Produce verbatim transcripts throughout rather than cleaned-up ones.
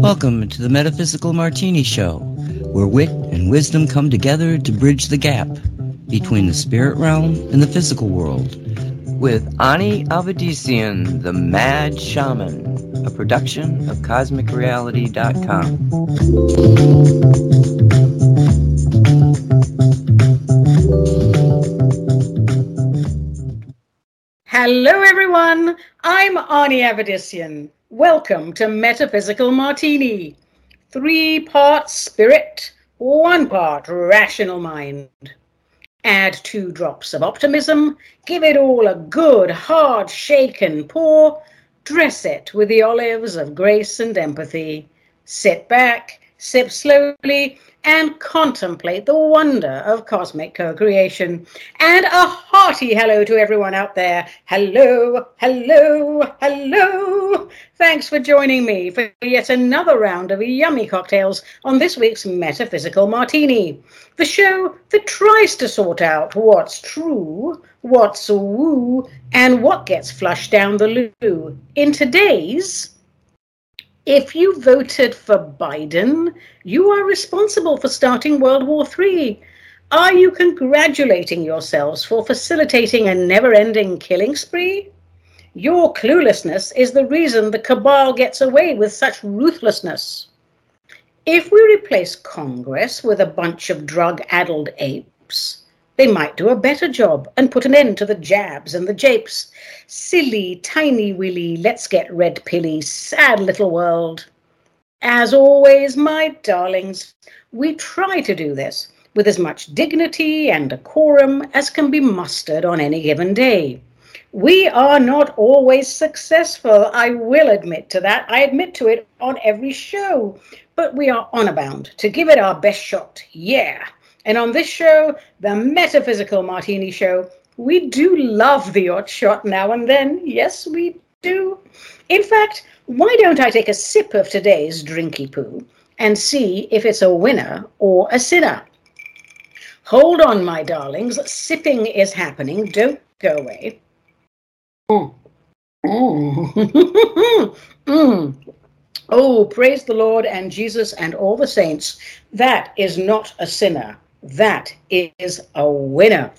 Welcome to the Metaphysical Martini Show, where wit and wisdom come together to bridge the gap between the spirit realm and the physical world. With Ani Avedissian, the Mad Shaman, a production of Cosmic Reality dot com. Hello, everyone. I'm Ani Avedissian. Welcome to Metaphysical Martini. Three parts spirit, one part rational mind. Add two drops of optimism, give it all a good hard shake and pour, dress it with the olives of grace and empathy. Sit back, sip slowly, and contemplate the wonder of cosmic co-creation. And a hearty hello to everyone out there. Hello, hello, hello. Thanks for joining me for yet another round of yummy cocktails on this week's Metaphysical Martini, the show that tries to sort out what's true, what's woo, and what gets flushed down the loo. In today's If you voted for Biden, you are responsible for starting World War Three. Are you congratulating yourselves for facilitating a never-ending killing spree? Your cluelessness is the reason the cabal gets away with such ruthlessness. If we replace Congress with a bunch of drug-addled apes, they might do a better job and put an end to the jabs and the japes. Silly, tiny willy, let's get red pilly, sad little world. As always, my darlings, we try to do this with as much dignity and decorum as can be mustered on any given day. We are not always successful. I will admit to that. I admit to it on every show. But we are honor bound to give it our best shot. Yeah. And on this show, the Metaphysical Martini Show, we do love the odd shot now and then. Yes, we do. In fact, why don't I take a sip of today's drinky poo and see if it's a winner or a sinner? Hold on, my darlings. Sipping is happening. Don't go away. Mm. Mm. mm. Oh, praise the Lord and Jesus and all the saints. That is not a sinner. That is a winner.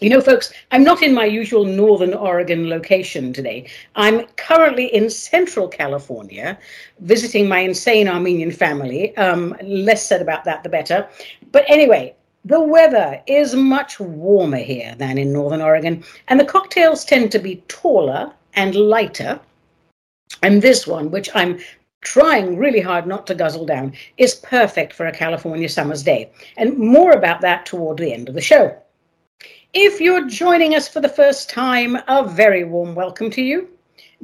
You know, folks, I'm not in my usual Northern Oregon location today. I'm currently in Central California visiting my insane Armenian family. Um, less said about that, the better. But anyway, the weather is much warmer here than in Northern Oregon, and the cocktails tend to be taller and lighter. And this one, which I'm trying really hard not to guzzle down, is perfect for a California summer's day. And more about that toward the end of the show. If you're joining us for the first time, a very warm welcome to you.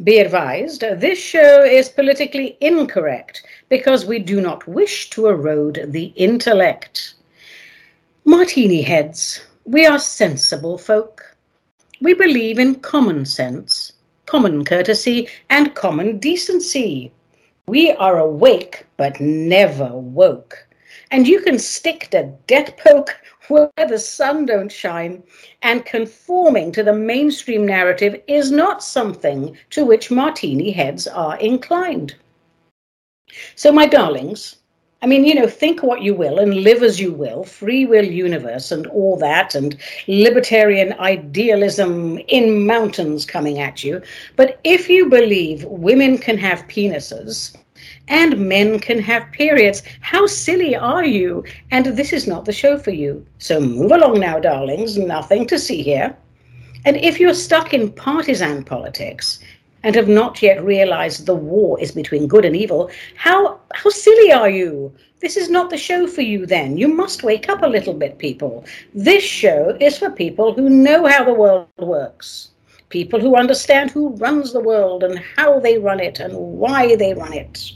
Be advised, this show is politically incorrect because we do not wish to erode the intellect. Martini heads, we are sensible folk. We believe in common sense, common courtesy, and common decency. We are awake, but never woke. And you can stick the death poke where the sun don't shine. And conforming to the mainstream narrative is not something to which martini heads are inclined. So, my darlings, I mean, you know, think what you will and live as you will, free will universe and all that, and libertarian idealism in mountains coming at you. But if you believe women can have penises and men can have periods, how silly are you? And this is not the show for you. So move along now, darlings, nothing to see here. And if you're stuck in partisan politics and have not yet realized the war is between good and evil, how how silly are you? This is not the show for you then. You must wake up a little bit, people. This show is for people who know how the world works, people who understand who runs the world and how they run it and why they run it.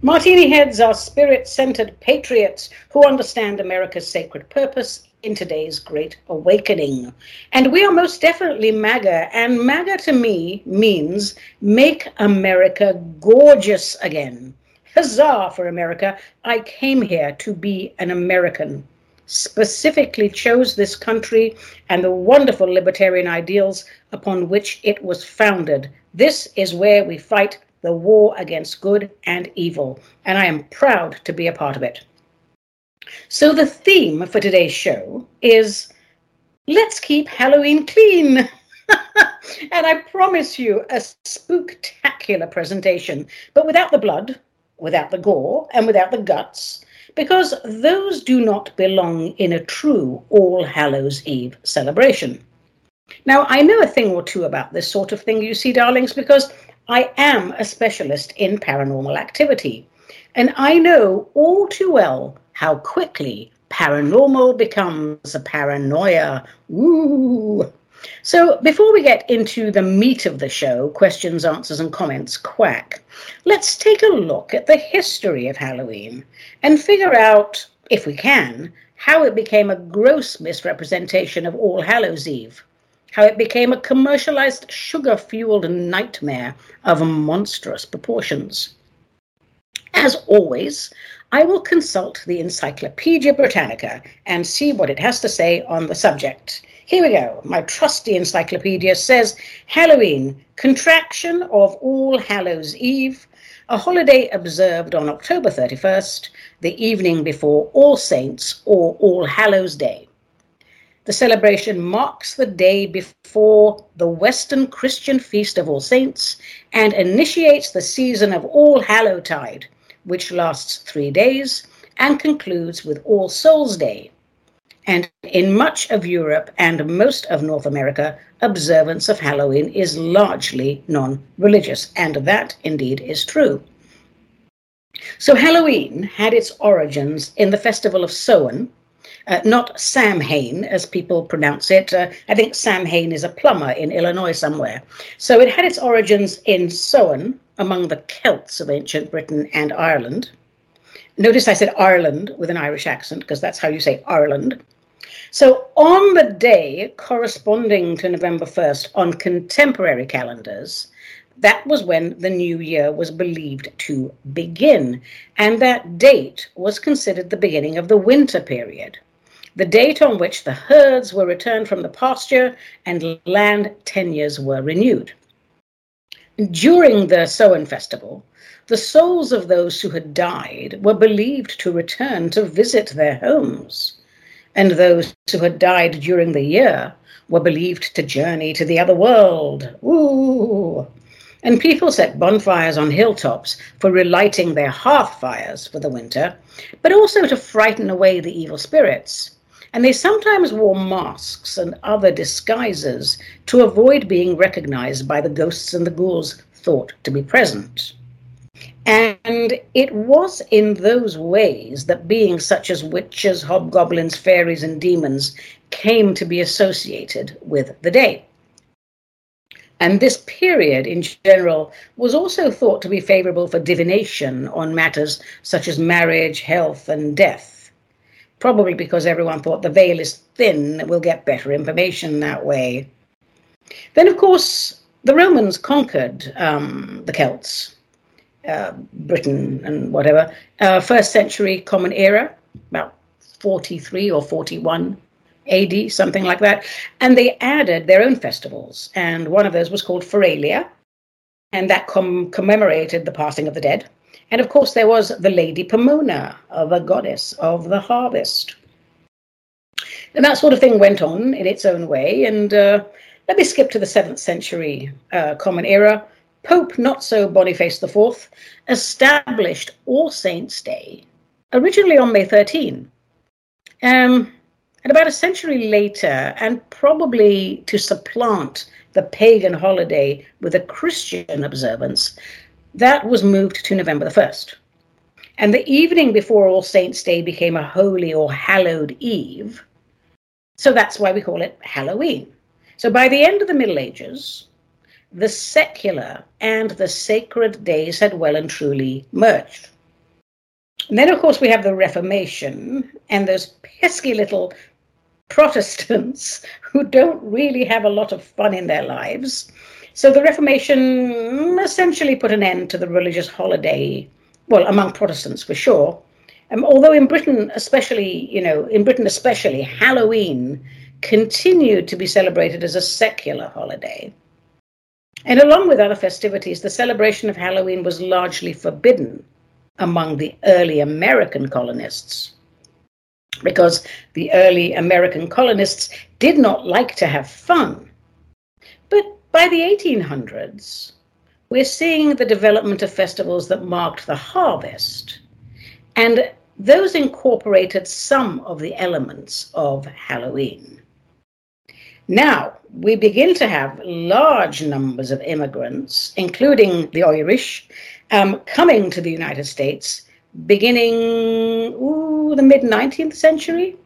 Martini heads are spirit-centered patriots who understand America's sacred purpose in today's Great Awakening. And we are most definitely MAGA, and MAGA to me means Make America Gorgeous Again. Huzzah for America. I came here to be an American. specifically chose this country and the wonderful libertarian ideals upon which it was founded. This is where we fight the war against good and evil, and I am proud to be a part of it. So the theme for today's show is, let's keep Halloween clean. And I promise you a spooktacular presentation, but without the blood, without the gore, and without the guts, because those do not belong in a true All Hallows Eve celebration. Now, I know a thing or two about this sort of thing, you see, darlings, because I am a specialist in paranormal activity, and I know all too well how quickly paranormal becomes a paranoia. Ooh. So before we get into the meat of the show, questions, answers, and comments, quack, let's take a look at the history of Halloween and figure out, if we can, how it became a gross misrepresentation of All Hallows Eve, how it became a commercialized, sugar-fueled nightmare of monstrous proportions. As always, I will consult the Encyclopaedia Britannica and see what it has to say on the subject. Here we go. My trusty encyclopedia says, Halloween, contraction of All Hallows Eve, a holiday observed on October thirty-first, the evening before All Saints or All Hallows Day. The celebration marks the day before the Western Christian Feast of All Saints and initiates the season of All Hallowtide, which lasts three days and concludes with All Souls Day. And in much of Europe and most of North America, observance of Halloween is largely non-religious, and that indeed is true. So Halloween had its origins in the festival of Samhain, uh, not Samhain, as people pronounce it. Uh, I think Samhain is a plumber in Illinois somewhere. So it had its origins in Samhain, among the Celts of ancient Britain and Ireland. Notice I said Ireland with an Irish accent, because that's how you say Ireland. So on the day corresponding to November first on contemporary calendars, that was when the new year was believed to begin. And that date was considered the beginning of the winter period, the date on which the herds were returned from the pasture and land tenures were renewed. During the Samhain festival, the souls of those who had died were believed to return to visit their homes, and those who had died during the year were believed to journey to the other world. Ooh! And people set bonfires on hilltops for relighting their hearth fires for the winter, but also to frighten away the evil spirits. And they sometimes wore masks and other disguises to avoid being recognized by the ghosts and the ghouls thought to be present. And it was in those ways that beings such as witches, hobgoblins, fairies, and demons came to be associated with the day. And this period in general was also thought to be favorable for divination on matters such as marriage, health, and death, probably because everyone thought the veil is thin, we'll get better information that way. Then, of course, the Romans conquered um, the Celts. Uh, Britain and whatever, uh, first century Common Era, about forty-three or forty-one A D, something like that. And they added their own festivals. And one of those was called Feralia. And that com- commemorated the passing of the dead. And of course, there was the Lady Pomona, the goddess of the harvest. And that sort of thing went on in its own way. And uh, let me skip to the seventh century uh, Common Era. Pope not-so Boniface the fourth established All Saints' Day, originally on May thirteenth. Um, and about a century later, and probably to supplant the pagan holiday with a Christian observance, that was moved to November the first. And the evening before All Saints' Day became a holy or hallowed eve, so that's why we call it Halloween. So by the end of the Middle Ages, the secular and the sacred days had well and truly merged. And then, of course, we have the Reformation and those pesky little Protestants who don't really have a lot of fun in their lives. So the Reformation essentially put an end to the religious holiday, well, among Protestants for sure, Um, although in Britain, especially, you know, in Britain especially, Halloween continued to be celebrated as a secular holiday. And along with other festivities, the celebration of Halloween was largely forbidden among the early American colonists, because the early American colonists did not like to have fun. But by the eighteen hundreds, we're seeing the development of festivals that marked the harvest, and those incorporated some of the elements of Halloween. Now, we begin to have large numbers of immigrants, including the Irish, um, coming to the United States beginning ooh, the mid-nineteenth century,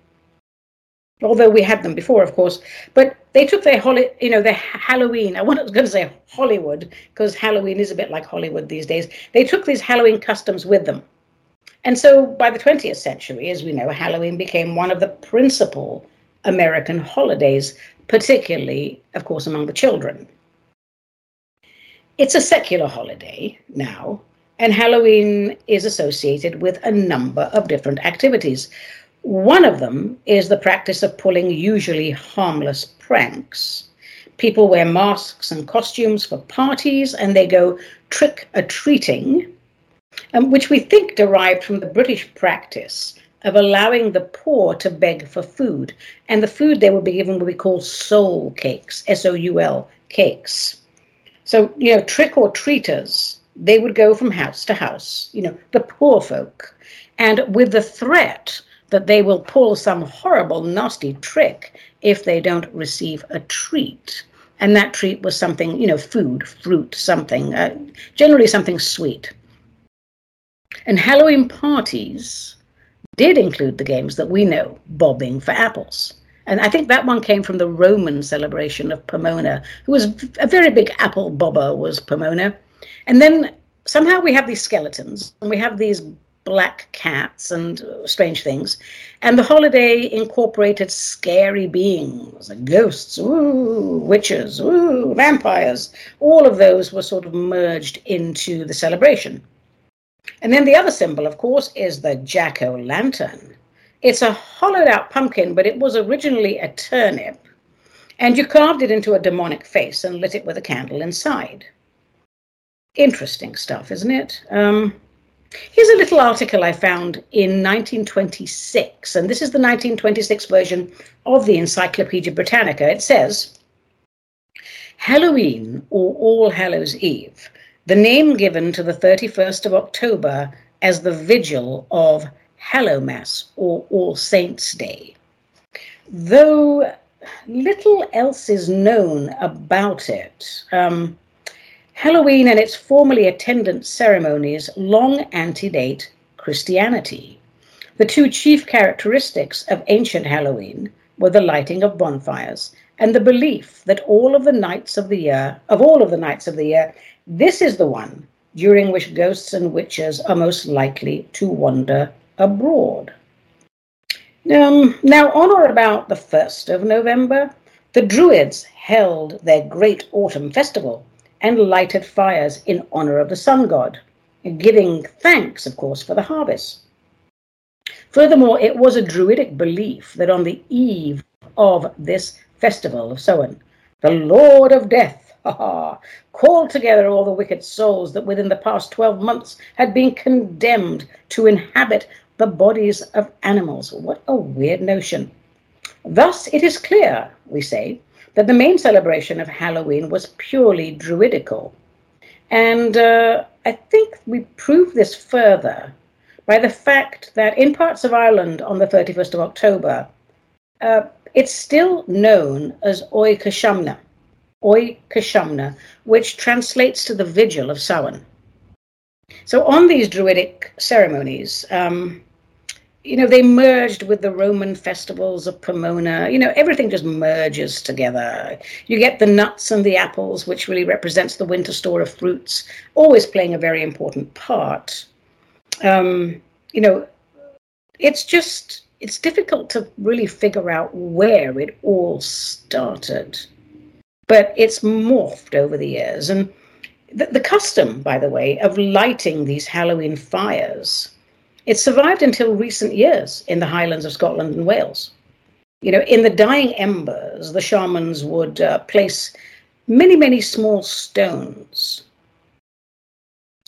although we had them before, of course. But they took their, holi- you know, their Halloween, I wasn't going to say Hollywood, because Halloween is a bit like Hollywood these days. They took these Halloween customs with them. And so by the twentieth century, as we know, Halloween became one of the principal American holidays, particularly, of course, among the children. It's a secular holiday now, and Halloween is associated with a number of different activities. One of them is the practice of pulling usually harmless pranks. People wear masks and costumes for parties, and they go trick-or-treating, Um, which we think derived from the British practice of allowing the poor to beg for food. And the food they would be given would be called soul cakes, S O U L cakes. So, you know, trick-or-treaters, they would go from house to house, you know, the poor folk, and with the threat that they will pull some horrible, nasty trick if they don't receive a treat. And that treat was something, you know, food, fruit, something, uh, generally something sweet. And Halloween parties did include the games that we know, bobbing for apples. And I think that one came from the Roman celebration of Pomona, who was a very big apple bobber, was Pomona. And then somehow we have these skeletons, and we have these black cats and strange things. And the holiday incorporated scary beings, like ghosts, ooh, witches, ooh, vampires. All of those were sort of merged into the celebration. And then the other symbol, of course, is the jack-o'-lantern. It's a hollowed-out pumpkin, but it was originally a turnip, and you carved it into a demonic face and lit it with a candle inside. Interesting stuff, isn't it? Um, here's a little article I found in nineteen twenty-six, and this is the nineteen twenty-six version of the Encyclopaedia Britannica. It says, Halloween, or All Hallows' Eve, the name given to the thirty-first of October as the vigil of Hallowmass or All Saints' Day. Though little else is known about it, um, Halloween and its formerly attendant ceremonies long antedate Christianity. The two chief characteristics of ancient Halloween were the lighting of bonfires and the belief that all of the nights of the year, of all of the nights of the year, this is the one during which ghosts and witches are most likely to wander abroad. Um, now, on or about the first of November, the Druids held their great autumn festival and lighted fires in honor of the sun god, giving thanks, of course, for the harvest. Furthermore, it was a Druidic belief that on the eve of this festival of Samhain, the Lord of Death, aha, called together all the wicked souls that within the past twelve months had been condemned to inhabit the bodies of animals. What a weird notion. Thus it is clear, we say, that the main celebration of Halloween was purely druidical. And uh, I think we prove this further by the fact that in parts of Ireland on the thirty-first of October, uh, it's still known as Oí Cashmna. Oí Cashmna, which translates to the vigil of Samhain. So on these Druidic ceremonies, um, you know, they merged with the Roman festivals of Pomona. You know, everything just merges together. You get the nuts and the apples, which really represents the winter store of fruits, always playing a very important part. Um, you know, it's just, it's difficult to really figure out where it all started. But it's morphed over the years. And the, the custom, by the way, of lighting these Halloween fires It survived until recent years in the highlands of Scotland and Wales. You know, in the dying embers, the shamans would uh, place many, many small stones.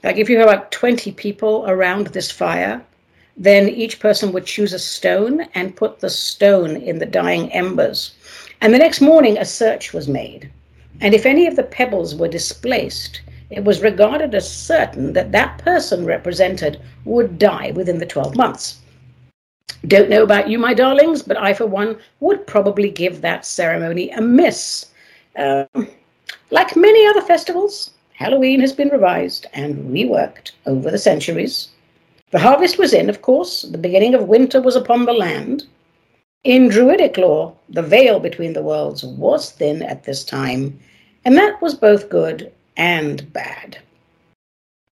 Like if you have about twenty people around this fire, then each person would choose a stone and put the stone in the dying embers. And the next morning, a search was made. And if any of the pebbles were displaced, it was regarded as certain that that person represented would die within the twelve months. Don't know about you, my darlings, but I, for one, would probably give that ceremony a miss. Um, like many other festivals, Halloween has been revised and reworked over the centuries. The harvest was in, of course. The beginning of winter was upon the land. In Druidic lore, the veil between the worlds was thin at this time, and that was both good and bad.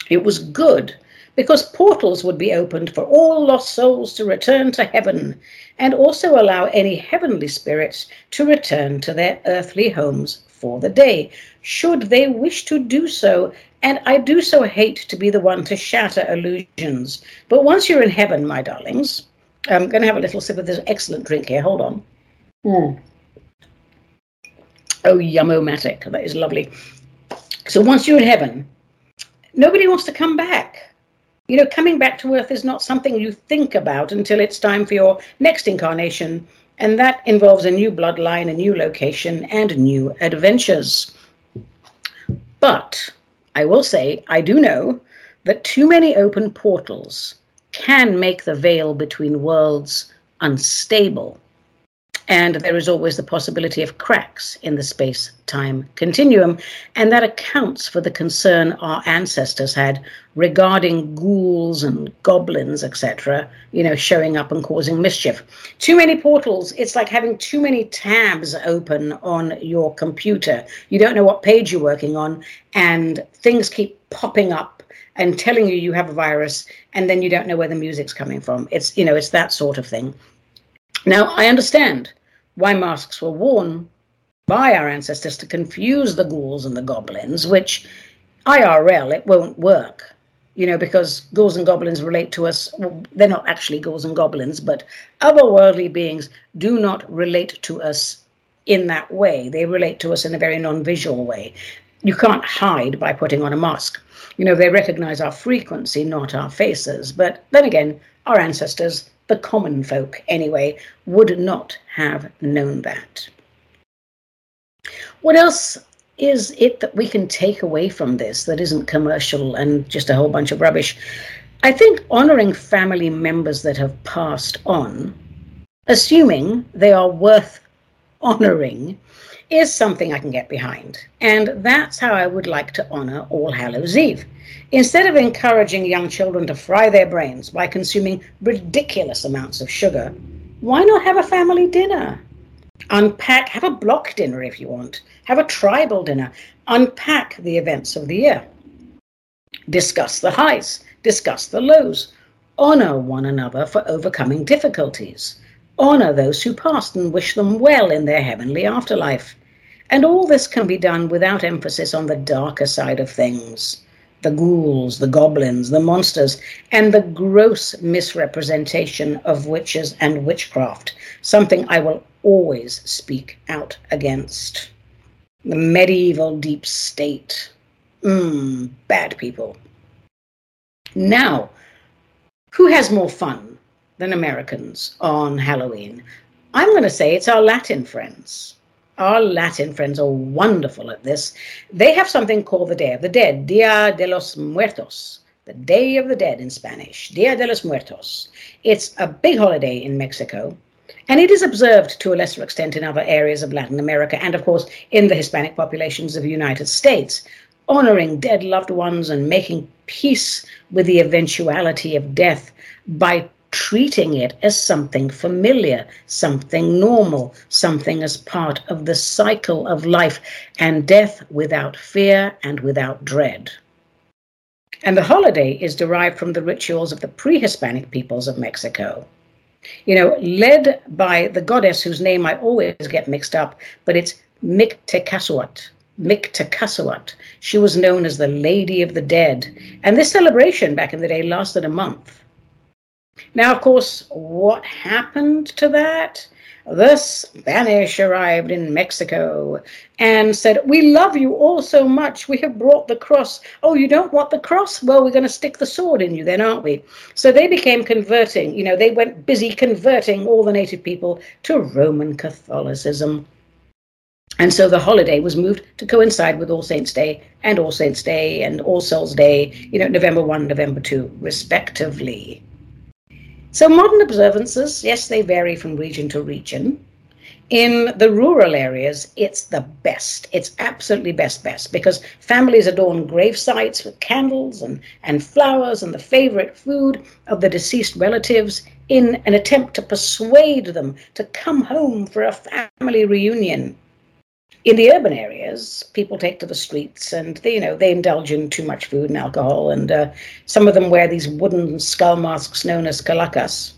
It was good because portals would be opened for all lost souls to return to heaven, and also allow any heavenly spirits to return to their earthly homes for the day, should they wish to do so. And I do so hate to be the one to shatter illusions, but once you're in heaven, my darlings, I'm going to have a little sip of this excellent drink here. Hold on. Mm. Oh, yum-o-matic. That is lovely. So once you're in heaven, nobody wants to come back. You know, coming back to earth is not something you think about until it's time for your next incarnation. And that involves a new bloodline, a new location, and new adventures. But I will say, I do know that too many open portals can make the veil between worlds unstable. And there is always the possibility of cracks in the space-time continuum. And that accounts for the concern our ancestors had regarding ghouls and goblins, et cetera, you know, showing up and causing mischief. Too many portals, it's like having too many tabs open on your computer. You don't know what page you're working on, and things keep popping up and telling you you have a virus, and then you don't know where the music's coming from. It's, you know, it's that sort of thing. Now, I understand why masks were worn by our ancestors to confuse the ghouls and the goblins, which I R L, it won't work, you know, because ghouls and goblins relate to us. Well, they're not actually ghouls and goblins, but otherworldly beings do not relate to us in that way. They relate to us in a very non-visual way. You can't hide by putting on a mask. You know, they recognize our frequency, not our faces. But then again, our ancestors, the common folk anyway, would not have known that. What else is it that we can take away from this that isn't commercial and just a whole bunch of rubbish? I think honoring family members that have passed on, assuming they are worth honoring, is something I can get behind. And that's how I would like to honor All Hallows Eve. Instead of encouraging young children to fry their brains by consuming ridiculous amounts of sugar, why not have a family dinner? Unpack, have a block dinner if you want, have a tribal dinner, unpack the events of the year. Discuss the highs, discuss the lows, honor one another for overcoming difficulties, honor those who passed and wish them well in their heavenly afterlife. And all this can be done without emphasis on the darker side of things, the ghouls, the goblins, the monsters, and the gross misrepresentation of witches and witchcraft, something I will always speak out against. The medieval deep state. Mmm, bad people. Now, who has more fun than Americans on Halloween? I'm going to say it's our Latin friends. Our Latin friends are wonderful at this. They have something called the Day of the Dead, Día de los Muertos, the Day of the Dead in Spanish, Día de los Muertos. It's a big holiday in Mexico, and it is observed to a lesser extent in other areas of Latin America and, of course, in the Hispanic populations of the United States, honoring dead loved ones and making peace with the eventuality of death by treating it as something familiar, something normal, something as part of the cycle of life and death without fear and without dread. And the holiday is derived from the rituals of the pre-Hispanic peoples of Mexico. You know, led by the goddess whose name I always get mixed up, but it's Mictecacihuatl. Mictecacihuatl. She was known as the Lady of the Dead. And this celebration back in the day lasted a month. Now, of course, what happened to that? The Spanish arrived in Mexico and said, we love you all so much. We have brought the cross. Oh, you don't want the cross? Well, we're going to stick the sword in you then, aren't we? So they became converting. You know, they went busy converting all the native people to Roman Catholicism. And so the holiday was moved to coincide with All Saints' Day and All Saints' Day and All Souls' Day, you know, November first, November second, respectively. So modern observances, yes, they vary from region to region. In the rural areas, it's the best. It's absolutely best, best, because families adorn grave sites with candles and, and flowers and the favorite food of the deceased relatives in an attempt to persuade them to come home for a family reunion. In the urban areas, people take to the streets and, they, you know, they indulge in too much food and alcohol, and uh, some of them wear these wooden skull masks known as calacas.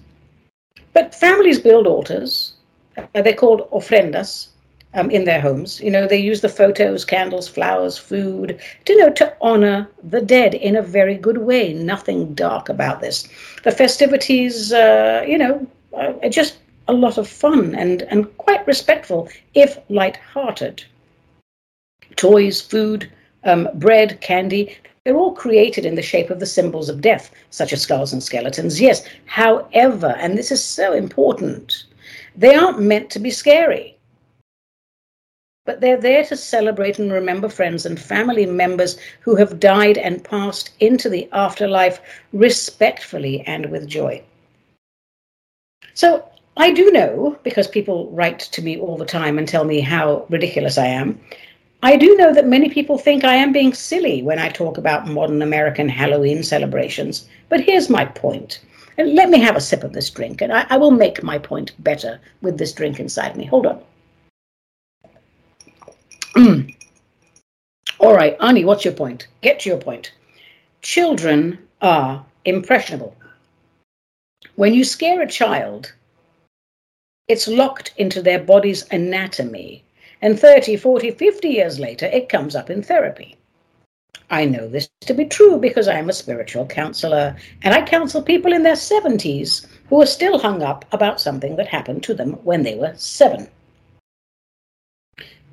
But families build altars. Uh, they're called ofrendas um, in their homes. You know, they use the photos, candles, flowers, food, to, you know, to honor the dead in a very good way. Nothing dark about this. The festivities, uh, you know, are just a lot of fun and, and quite respectful, if light-hearted. Toys, food, um, bread, candy, they're all created in the shape of the symbols of death, such as skulls and skeletons. Yes, however, and this is so important, they aren't meant to be scary. But they're there to celebrate and remember friends and family members who have died and passed into the afterlife respectfully and with joy. So, I do know, because people write to me all the time and tell me how ridiculous I am, I do know that many people think I am being silly when I talk about modern American Halloween celebrations. But here's my point. And let me have a sip of this drink, and I, I will make my point better with this drink inside me. Hold on. All right, Ani, what's your point? Get to your point. Children are impressionable. When you scare a child, it's locked into their body's anatomy, and thirty, forty, fifty years later, it comes up in therapy. I know this to be true because I am a spiritual counselor, and I counsel people in their seventies who are still hung up about something that happened to them when they were seven.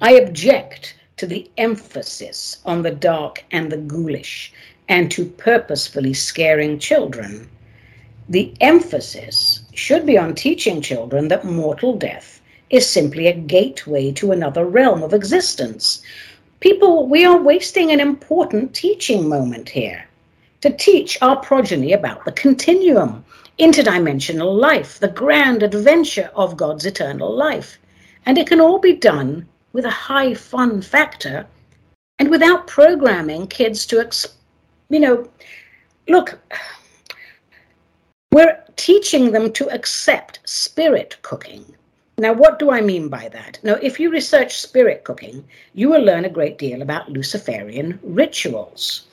I object to the emphasis on the dark and the ghoulish, and to purposefully scaring children. The emphasis should be on teaching children that mortal death is simply a gateway to another realm of existence. People, we are wasting an important teaching moment here to teach our progeny about the continuum, interdimensional life, the grand adventure of God's eternal life. And it can all be done with a high fun factor and without programming kids to, exp- you know, look... We're teaching them to accept spirit cooking. Now, what do I mean by that? Now, if you research spirit cooking, you will learn a great deal about Luciferian rituals.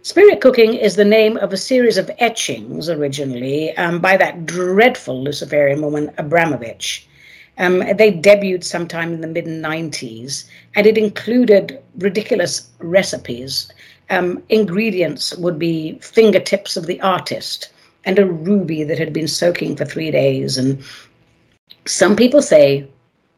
Spirit cooking is the name of a series of etchings originally um, by that dreadful Luciferian woman, Abramovich. Um, they debuted sometime in the mid nineties, and it included ridiculous recipes. Um, ingredients would be fingertips of the artist, and a ruby that had been soaking for three days. And some people say,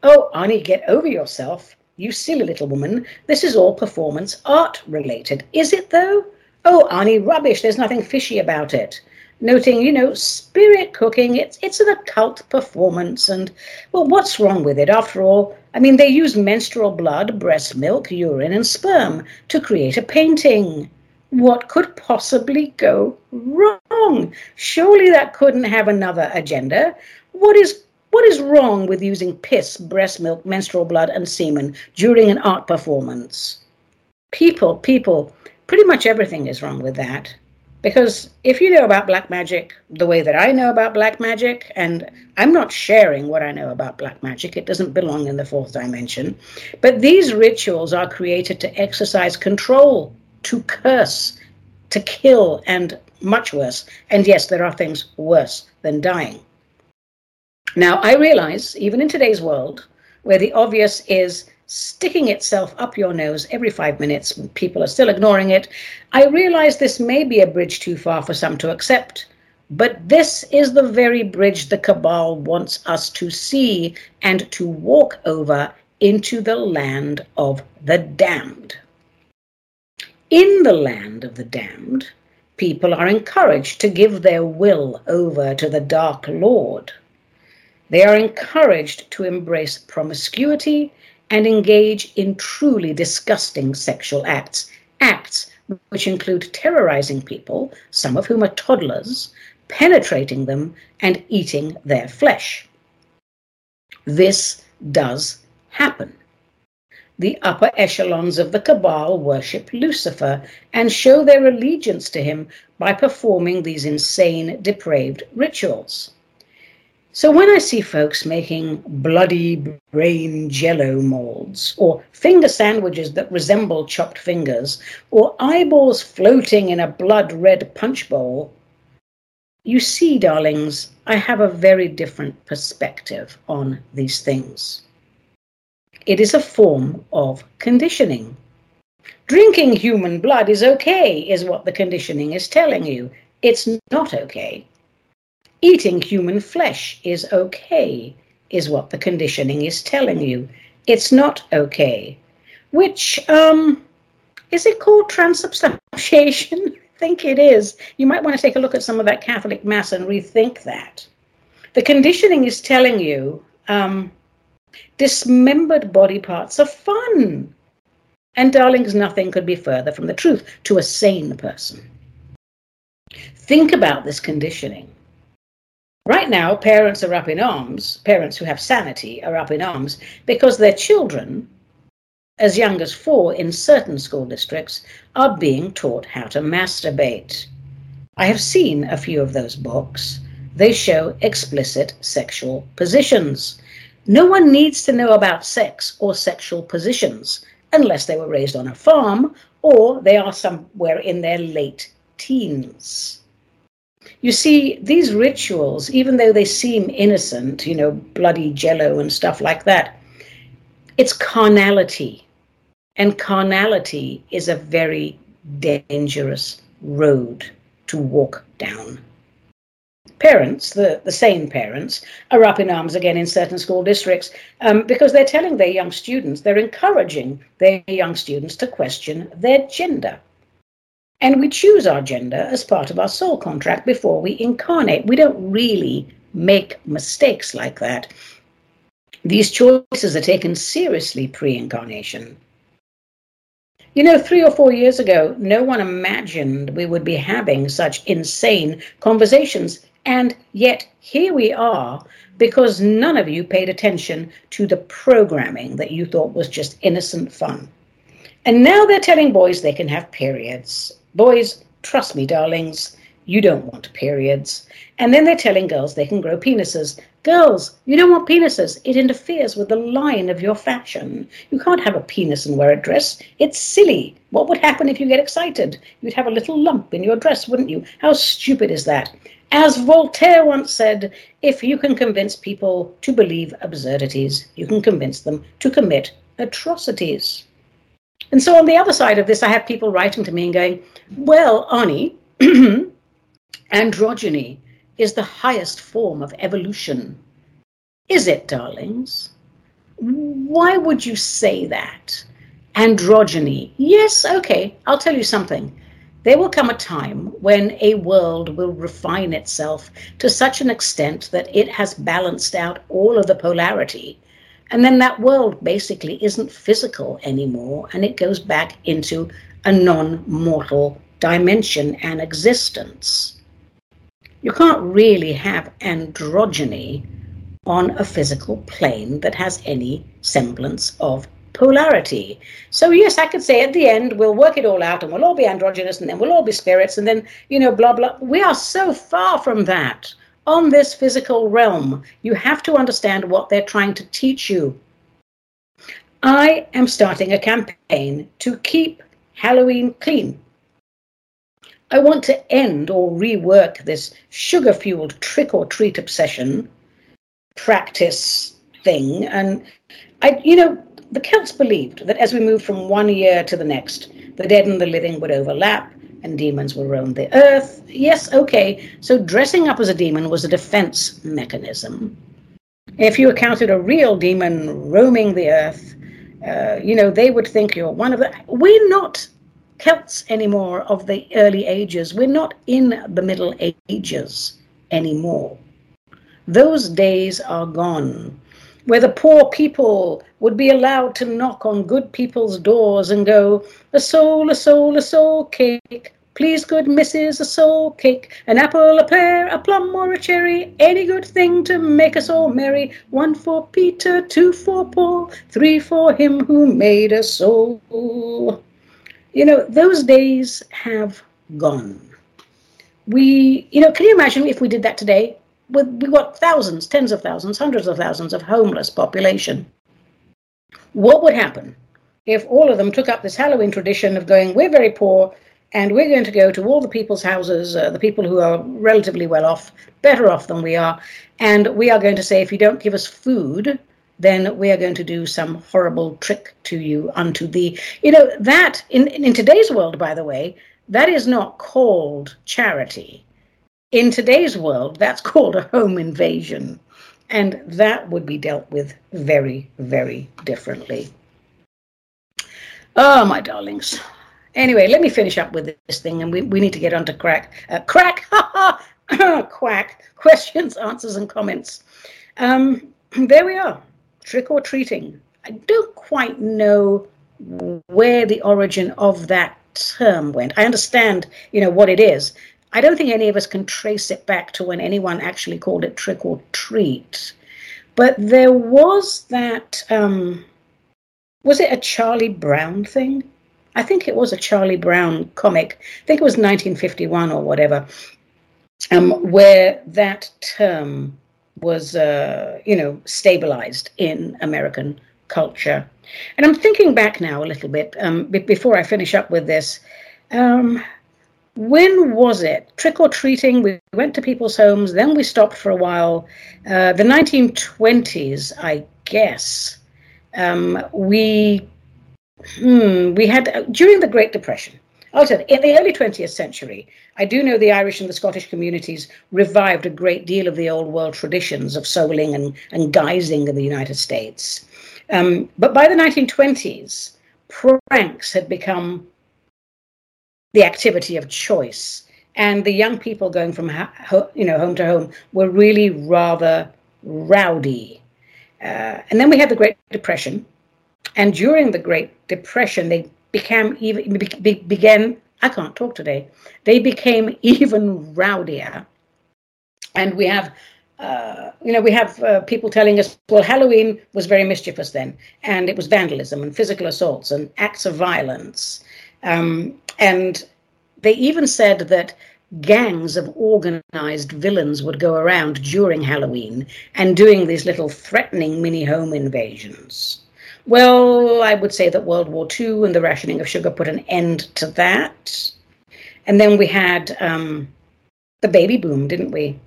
oh, Ani, get over yourself, you silly little woman. This is all performance art related. Is it though? Oh, Ani, rubbish. There's nothing fishy about it. Noting, you know, spirit cooking, it's it's an occult performance. And, well, what's wrong with it? After all, I mean, they use menstrual blood, breast milk, urine, and sperm to create a painting. What could possibly go wrong? Surely that couldn't have another agenda. What is what is wrong with using piss, breast milk, menstrual blood, and semen during an art performance? People, people, pretty much everything is wrong with that. Because if you know about black magic the way that I know about black magic, and I'm not sharing what I know about black magic, it doesn't belong in the fourth dimension, but these rituals are created to exercise control, to curse, to kill, and much worse. And yes, there are things worse than dying. Now, I realize, even in today's world, where the obvious is sticking itself up your nose every five minutes, and people are still ignoring it, I realize this may be a bridge too far for some to accept. But this is the very bridge the cabal wants us to see and to walk over into the land of the damned. In the land of the damned, people are encouraged to give their will over to the Dark Lord. They are encouraged to embrace promiscuity and engage in truly disgusting sexual acts, acts which include terrorizing people, some of whom are toddlers, penetrating them and eating their flesh. This does happen. The upper echelons of the cabal worship Lucifer and show their allegiance to him by performing these insane, depraved rituals. So when I see folks making bloody brain jello molds, or finger sandwiches that resemble chopped fingers, or eyeballs floating in a blood-red punch bowl, you see, darlings, I have a very different perspective on these things. It is a form of conditioning. Drinking human blood is okay, is what the conditioning is telling you. It's not okay. Eating human flesh is okay, is what the conditioning is telling you. It's not okay. Which, um, is it called transubstantiation? I think it is. You might want to take a look at some of that Catholic Mass and rethink that. The conditioning is telling you, um, dismembered body parts are fun. And darlings, nothing could be further from the truth to a sane person. Think about this conditioning. Right now, parents are up in arms, parents who have sanity are up in arms because their children, as young as four in certain school districts, are being taught how to masturbate. I have seen a few of those books. They show explicit sexual positions. No one needs to know about sex or sexual positions unless they were raised on a farm or they are somewhere in their late teens. You see, these rituals, even though they seem innocent, you know, bloody jello and stuff like that, it's carnality. And carnality is a very dangerous road to walk down. Parents, the, the sane parents, are up in arms again in certain school districts um, because they're telling their young students, they're encouraging their young students to question their gender. And we choose our gender as part of our soul contract before we incarnate. We don't really make mistakes like that. These choices are taken seriously pre-incarnation. You know, three or four years ago, no one imagined we would be having such insane conversations. And yet here we are, because none of you paid attention to the programming that you thought was just innocent fun. And now they're telling boys they can have periods. Boys, trust me, darlings, you don't want periods. And then they're telling girls they can grow penises. Girls, you don't want penises. It interferes with the line of your fashion. You can't have a penis and wear a dress. It's silly. What would happen if you get excited? You'd have a little lump in your dress, wouldn't you? How stupid is that? As Voltaire once said, if you can convince people to believe absurdities, you can convince them to commit atrocities. And so on the other side of this, I have people writing to me and going, well, Ani, androgyny is the highest form of evolution. Is it, darlings? Why would you say that? Androgyny. Yes, okay, I'll tell you something. There will come a time when a world will refine itself to such an extent that it has balanced out all of the polarity. And then that world basically isn't physical anymore, and it goes back into a non-mortal dimension and existence. You can't really have androgyny on a physical plane that has any semblance of polarity. So yes, I could say at the end, we'll work it all out and we'll all be androgynous and then we'll all be spirits and then, you know, blah, blah. We are so far from that. On this physical realm, you have to understand what they're trying to teach you. I am starting a campaign to keep Halloween clean. I want to end or rework this sugar-fueled trick-or-treat obsession practice thing. And, I, you know, the Celts believed that as we moved from one year to the next, the dead and the living would overlap, and demons will roam the earth. Yes, okay, so dressing up as a demon was a defense mechanism. If you encountered a real demon roaming the earth, uh, you know, they would think you're one of the... We're not Celts anymore of the early ages. We're not in the Middle Ages anymore. Those days are gone, where the poor people would be allowed to knock on good people's doors and go, a soul, a soul, a soul cake, please good missus, a soul cake, an apple, a pear, a plum or a cherry, any good thing to make us all merry, one for Peter, two for Paul, three for him who made us soul. You know, those days have gone. We, you know, can you imagine if we did that today? We've got thousands, tens of thousands, hundreds of thousands of homeless population. What would happen if all of them took up this Halloween tradition of going, we're very poor, and we're going to go to all the people's houses, uh, the people who are relatively well off, better off than we are, and we are going to say, if you don't give us food, then we are going to do some horrible trick to you unto thee. You know, that, in, in today's world, by the way, that is not called charity. In today's world, that's called a home invasion, and that would be dealt with very, very differently. Oh, my darlings. Anyway, let me finish up with this thing, and we, we need to get on to crack. Uh, crack, ha ha, quack, questions, answers, and comments. Um, there we are, trick-or-treating. I don't quite know where the origin of that term went. I understand, you know, what it is. I don't think any of us can trace it back to when anyone actually called it trick or treat. But there was that, um, was it a Charlie Brown thing? I think it was a Charlie Brown comic. I think it was nineteen fifty-one or whatever, um, where that term was, uh, you know, stabilized in American culture. And I'm thinking back now a little bit, um, b- before I finish up with this, um, when was it? Trick-or-treating, we went to people's homes, then we stopped for a while. Uh, the nineteen twenties, I guess, um, we hmm, we had, uh, during the Great Depression, I'll tell you, in the early twentieth century, I do know the Irish and the Scottish communities revived a great deal of the old world traditions of souling and, and guising in the United States. Um, but by the nineteen twenties, pranks had become the activity of choice, and the young people going from ho- you know home to home were really rather rowdy. Uh, and then we had the Great Depression, and during the Great Depression, they became even be- began. I can't talk today. They became even rowdier, and we have. Uh, you know, we have uh, people telling us, well, Halloween was very mischievous then, and it was vandalism and physical assaults and acts of violence. Um, and they even said that gangs of organized villains would go around during Halloween and doing these little threatening mini home invasions. Well, I would say that World War Two and the rationing of sugar put an end to that. And then we had um, the baby boom, didn't we?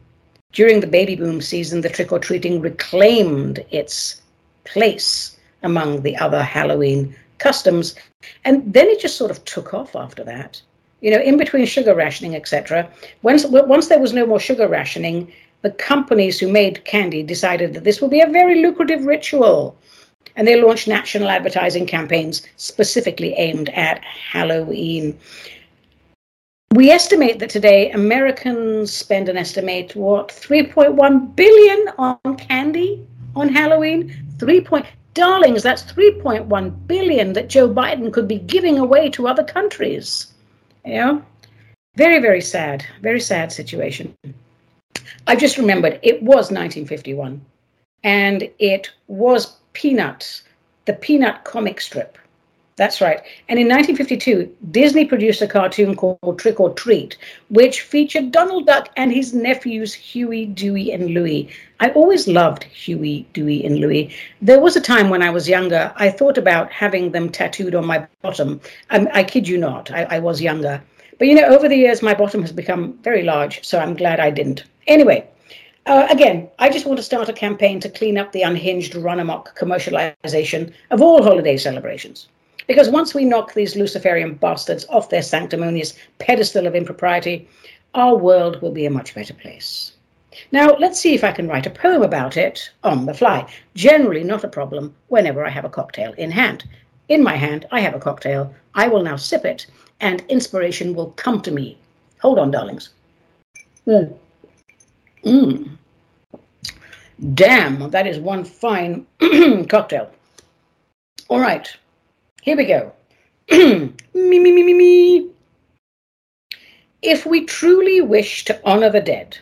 During the baby boom season, the trick-or-treating reclaimed its place among the other Halloween customs. And then it just sort of took off after that. You know, in between sugar rationing, et cetera. Once, once there was no more sugar rationing, the companies who made candy decided that this would be a very lucrative ritual. And they launched national advertising campaigns specifically aimed at Halloween. We estimate that today Americans spend an estimate, what, three point one billion dollars on candy on Halloween? Three point, darlings, that's three point one billion dollars that Joe Biden could be giving away to other countries. You know, very, very sad, very sad situation. I've just remembered it was nineteen fifty-one, and it was Peanuts, the Peanut comic strip. That's right. And in nineteen fifty-two, Disney produced a cartoon called Trick or Treat, which featured Donald Duck and his nephews Huey, Dewey, and Louie. I always loved Huey, Dewey, and Louie. There was a time when I was younger, I thought about having them tattooed on my bottom. Um, I kid you not, I, I was younger. But, you know, over the years, my bottom has become very large, so I'm glad I didn't. Anyway. Uh, again, I just want to start a campaign to clean up the unhinged run-amok commercialization of all holiday celebrations. Because once we knock these Luciferian bastards off their sanctimonious pedestal of impropriety, our world will be a much better place. Now, let's see if I can write a poem about it on the fly. Generally not a problem whenever I have a cocktail in hand. In my hand, I have a cocktail. I will now sip it, and inspiration will come to me. Hold on, darlings. Mm. Mm. Damn, that is one fine cocktail. All right, here we go. me, me, me, me, me. If we truly wish to honor the dead,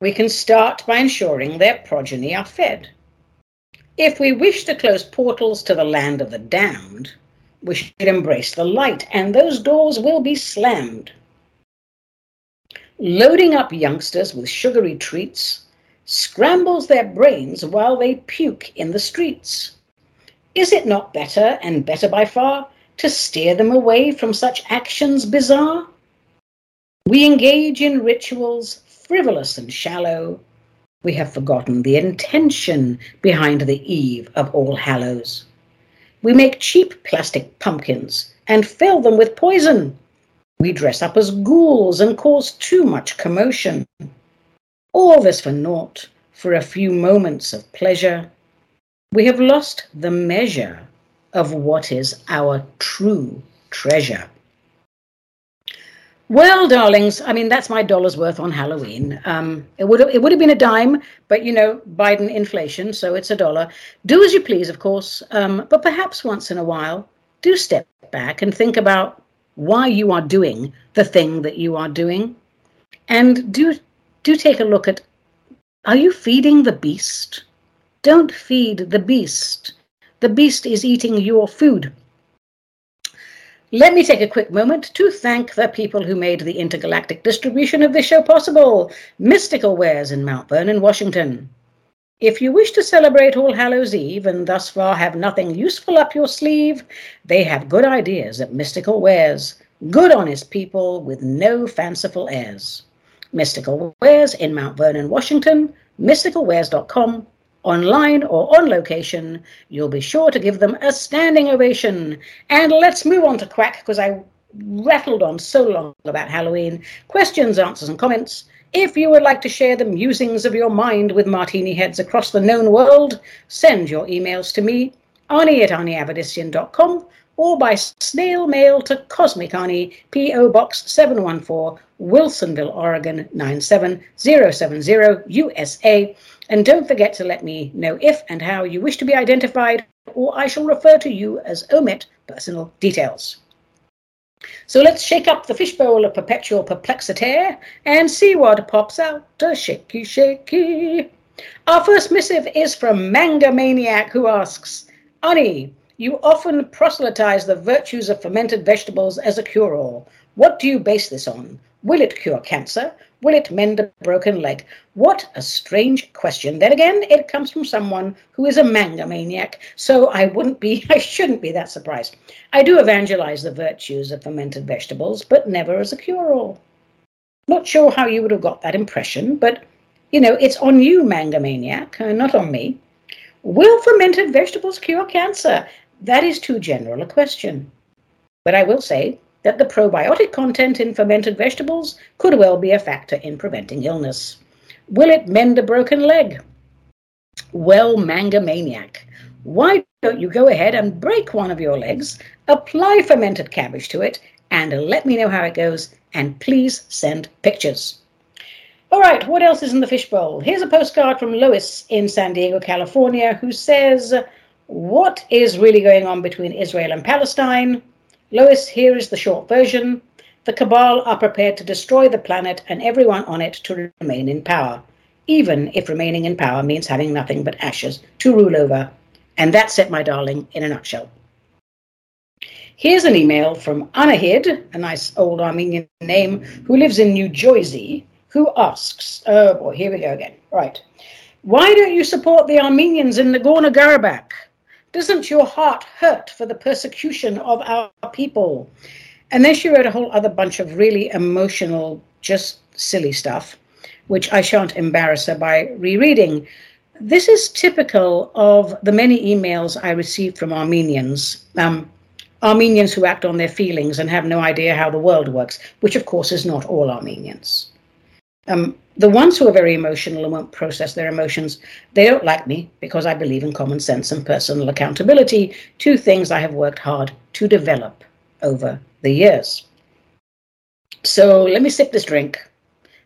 we can start by ensuring their progeny are fed. If we wish to close portals to the land of the damned, we should embrace the light, and those doors will be slammed. Loading up youngsters with sugary treats scrambles their brains while they puke in the streets. Is it not better, and better by far, to steer them away from such actions bizarre? We engage in rituals frivolous and shallow. We have forgotten the intention behind the eve of All Hallows. We make cheap plastic pumpkins and fill them with poison. We dress up as ghouls and cause too much commotion. All this for naught, for a few moments of pleasure. We have lost the measure of what is our true treasure. Well, darlings, I mean, that's my dollar's worth on Halloween. Um, it would have, it would have been a dime, but, you know, Biden inflation, so it's a dollar. Do as you please, of course, um, but perhaps once in a while, do step back and think about why you are doing the thing that you are doing. And do, do take a look at, are you feeding the beast? Don't feed the beast. The beast is eating your food. Let me take a quick moment to thank the people who made the intergalactic distribution of this show possible, Mystical Wares in Mount Vernon, Washington. If you wish to celebrate All Hallows Eve and thus far have nothing useful up your sleeve, they have good ideas at Mystical Wares. Good, honest people with no fanciful airs. Mystical Wares in Mount Vernon, Washington, mystical wares dot com. Online or on location, you'll be sure to give them a standing ovation. And let's move on to Quack, because I rattled on so long about Halloween. Questions, answers, and comments. If you would like to share the musings of your mind with martini heads across the known world, send your emails to me, Ani at Ani Avedissian dot com, or by snail mail to Cosmic Ani, P O Box seven one four, Wilsonville, Oregon nine seven zero seven zero, U S A. And don't forget to let me know if and how you wish to be identified, or I shall refer to you as omit personal details. So let's shake up the fishbowl of perpetual perplexity and see what pops out. A shaky, shaky. Our first missive is from Manga Maniac, who asks, Ani, you often proselytize the virtues of fermented vegetables as a cure-all. What do you base this on? Will it cure cancer? Will it mend a broken leg? What a strange question. Then again, it comes from someone who is a manga maniac, so I wouldn't be, I shouldn't be that surprised. I do evangelize the virtues of fermented vegetables, but never as a cure-all. Not sure how you would have got that impression, but, you know, it's on you, manga maniac, uh, not on me. Will fermented vegetables cure cancer? That is too general a question. But I will say that the probiotic content in fermented vegetables could well be a factor in preventing illness. Will it mend a broken leg? Well, manga maniac, why don't you go ahead and break one of your legs, apply fermented cabbage to it, and let me know how it goes, and please send pictures. All right, what else is in the fishbowl? Here's a postcard from Lois in San Diego, California, who says, what is really going on between Israel and Palestine? Lois, here is the short version. The cabal are prepared to destroy the planet and everyone on it to remain in power, even if remaining in power means having nothing but ashes to rule over. And that's it, my darling, in a nutshell. Here's an email from Anahid, a nice old Armenian name, who lives in New Jersey, who asks, oh boy, here we go again, right. Why don't you support the Armenians in Nagorno-Karabakh? Doesn't your heart hurt for the persecution of our people? And then she wrote a whole other bunch of really emotional, just silly stuff, which I shan't embarrass her by rereading. This is typical of the many emails I received from Armenians. Um, Armenians who act on their feelings and have no idea how the world works, which of course is not all Armenians. Um, the ones who are very emotional and won't process their emotions, they don't like me because I believe in common sense and personal accountability, two things I have worked hard to develop over the years. So let me sip this drink,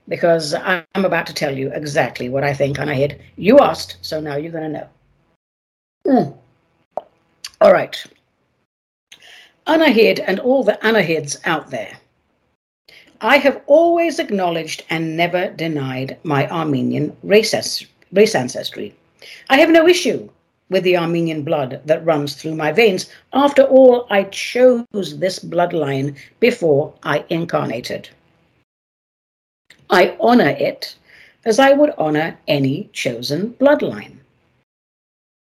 because I'm about to tell you exactly what I think, and I heard you asked, so now you're going to know. Mm. All right. Anahid and all the Anahids out there, I have always acknowledged and never denied my Armenian race, race ancestry. I have no issue with the Armenian blood that runs through my veins. After all, I chose this bloodline before I incarnated. I honor it as I would honor any chosen bloodline.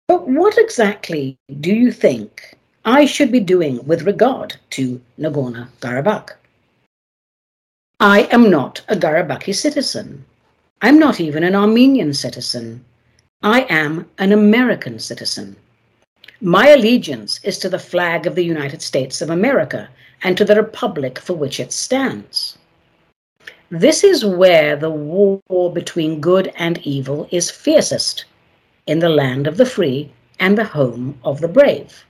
But what exactly do you think I should be doing with regard to Nagorno-Karabakh? I am not a Karabakhi citizen. I'm not even an Armenian citizen. I am an American citizen. My allegiance is to the flag of the United States of America and to the republic for which it stands. This is where the war between good and evil is fiercest, in the land of the free and the home of the brave.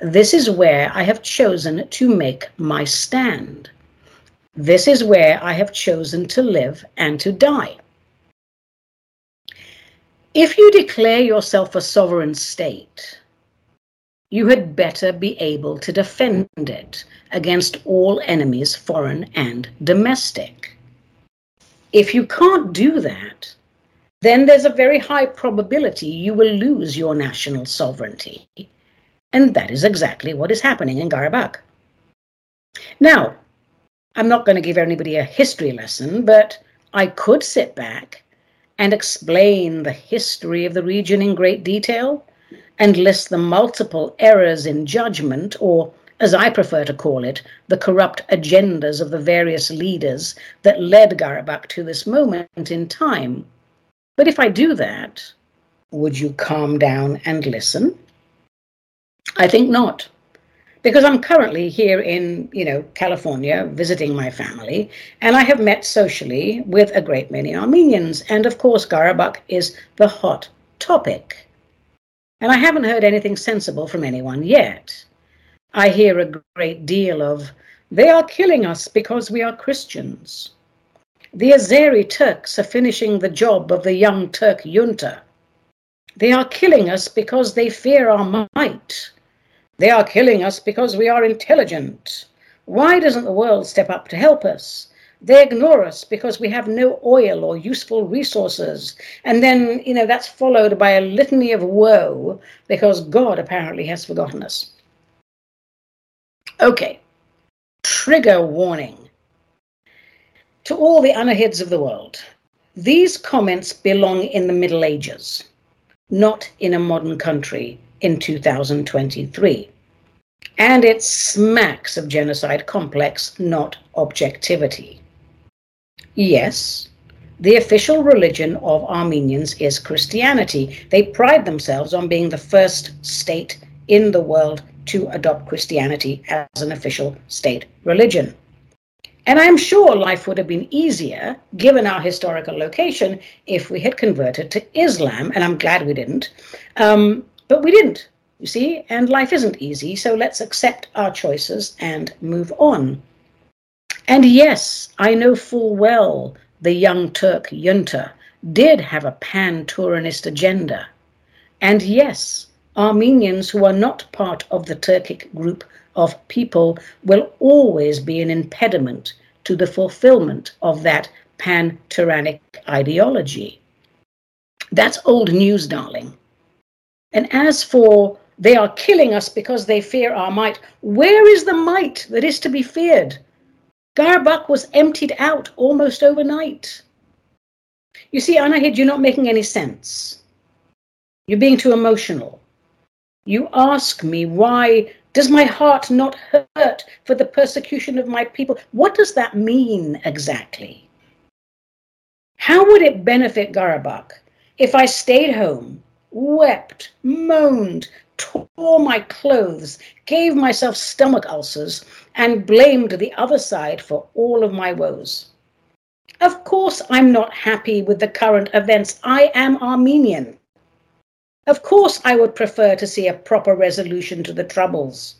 This is where I have chosen to make my stand. This is where I have chosen to live and to die. If you declare yourself a sovereign state, you had better be able to defend it against all enemies, foreign and domestic. If you can't do that, then there's a very high probability you will lose your national sovereignty. And that is exactly what is happening in Karabakh. Now, I'm not going to give anybody a history lesson, but I could sit back and explain the history of the region in great detail and list the multiple errors in judgment, or, as I prefer to call it, the corrupt agendas of the various leaders that led Karabakh to this moment in time. But if I do that, would you calm down and listen? I think not, because I'm currently here in, you know, California visiting my family, and I have met socially with a great many Armenians, and of course Karabakh is the hot topic. And I haven't heard anything sensible from anyone yet. I hear a great deal of, they are killing us because we are Christians. The Azeri Turks are finishing the job of the Young Turk junta. They are killing us because they fear our might. They are killing us because we are intelligent. Why doesn't the world step up to help us? They ignore us because we have no oil or useful resources. And then, you know, that's followed by a litany of woe because God apparently has forgotten us. Okay, trigger warning. To all the Anahids of the world, these comments belong in the Middle Ages, not in a modern country in two thousand twenty-three. And it smacks of genocide complex, not objectivity. Yes, the official religion of Armenians is Christianity. They pride themselves on being the first state in the world to adopt Christianity as an official state religion. And I'm sure life would have been easier, given our historical location, if we had converted to Islam, and I'm glad we didn't. Um, but we didn't, you see, and life isn't easy, so let's accept our choices and move on. And yes, I know full well the Young Turk junta did have a pan-Turanist agenda. And yes, Armenians who are not part of the Turkic group of people will always be an impediment to the fulfillment of that pan-Turanic ideology. That's old news, darling. And as for they are killing us because they fear our might, where is the might that is to be feared? Karabakh was emptied out almost overnight. You see, Anahid, you're not making any sense. You're being too emotional. You ask me why. Does my heart not hurt for the persecution of my people? What does that mean exactly? How would it benefit Karabakh if I stayed home, wept, moaned, tore my clothes, gave myself stomach ulcers, and blamed the other side for all of my woes. Of course I'm not happy with the current events. I am Armenian. Of course I would prefer to see a proper resolution to the troubles.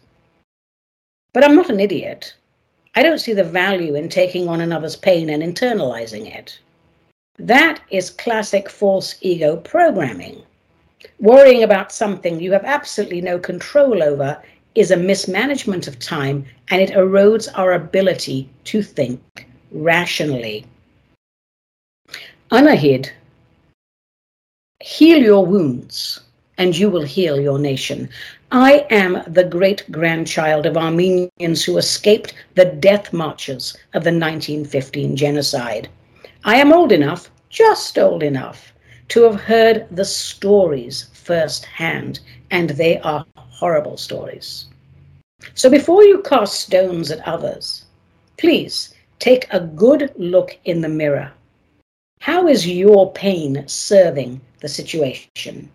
But I'm not an idiot. I don't see the value in taking on another's pain and internalizing it. That is classic false ego programming. Worrying about something you have absolutely no control over is a mismanagement of time, and it erodes our ability to think rationally. Anahid, heal your wounds and you will heal your nation. I am the great-grandchild of Armenians who escaped the death marches of the nineteen fifteen genocide. I am old enough, just old enough, to have heard the stories firsthand, and they are horrible stories. So before you cast stones at others, please take a good look in the mirror. How is your pain serving the situation?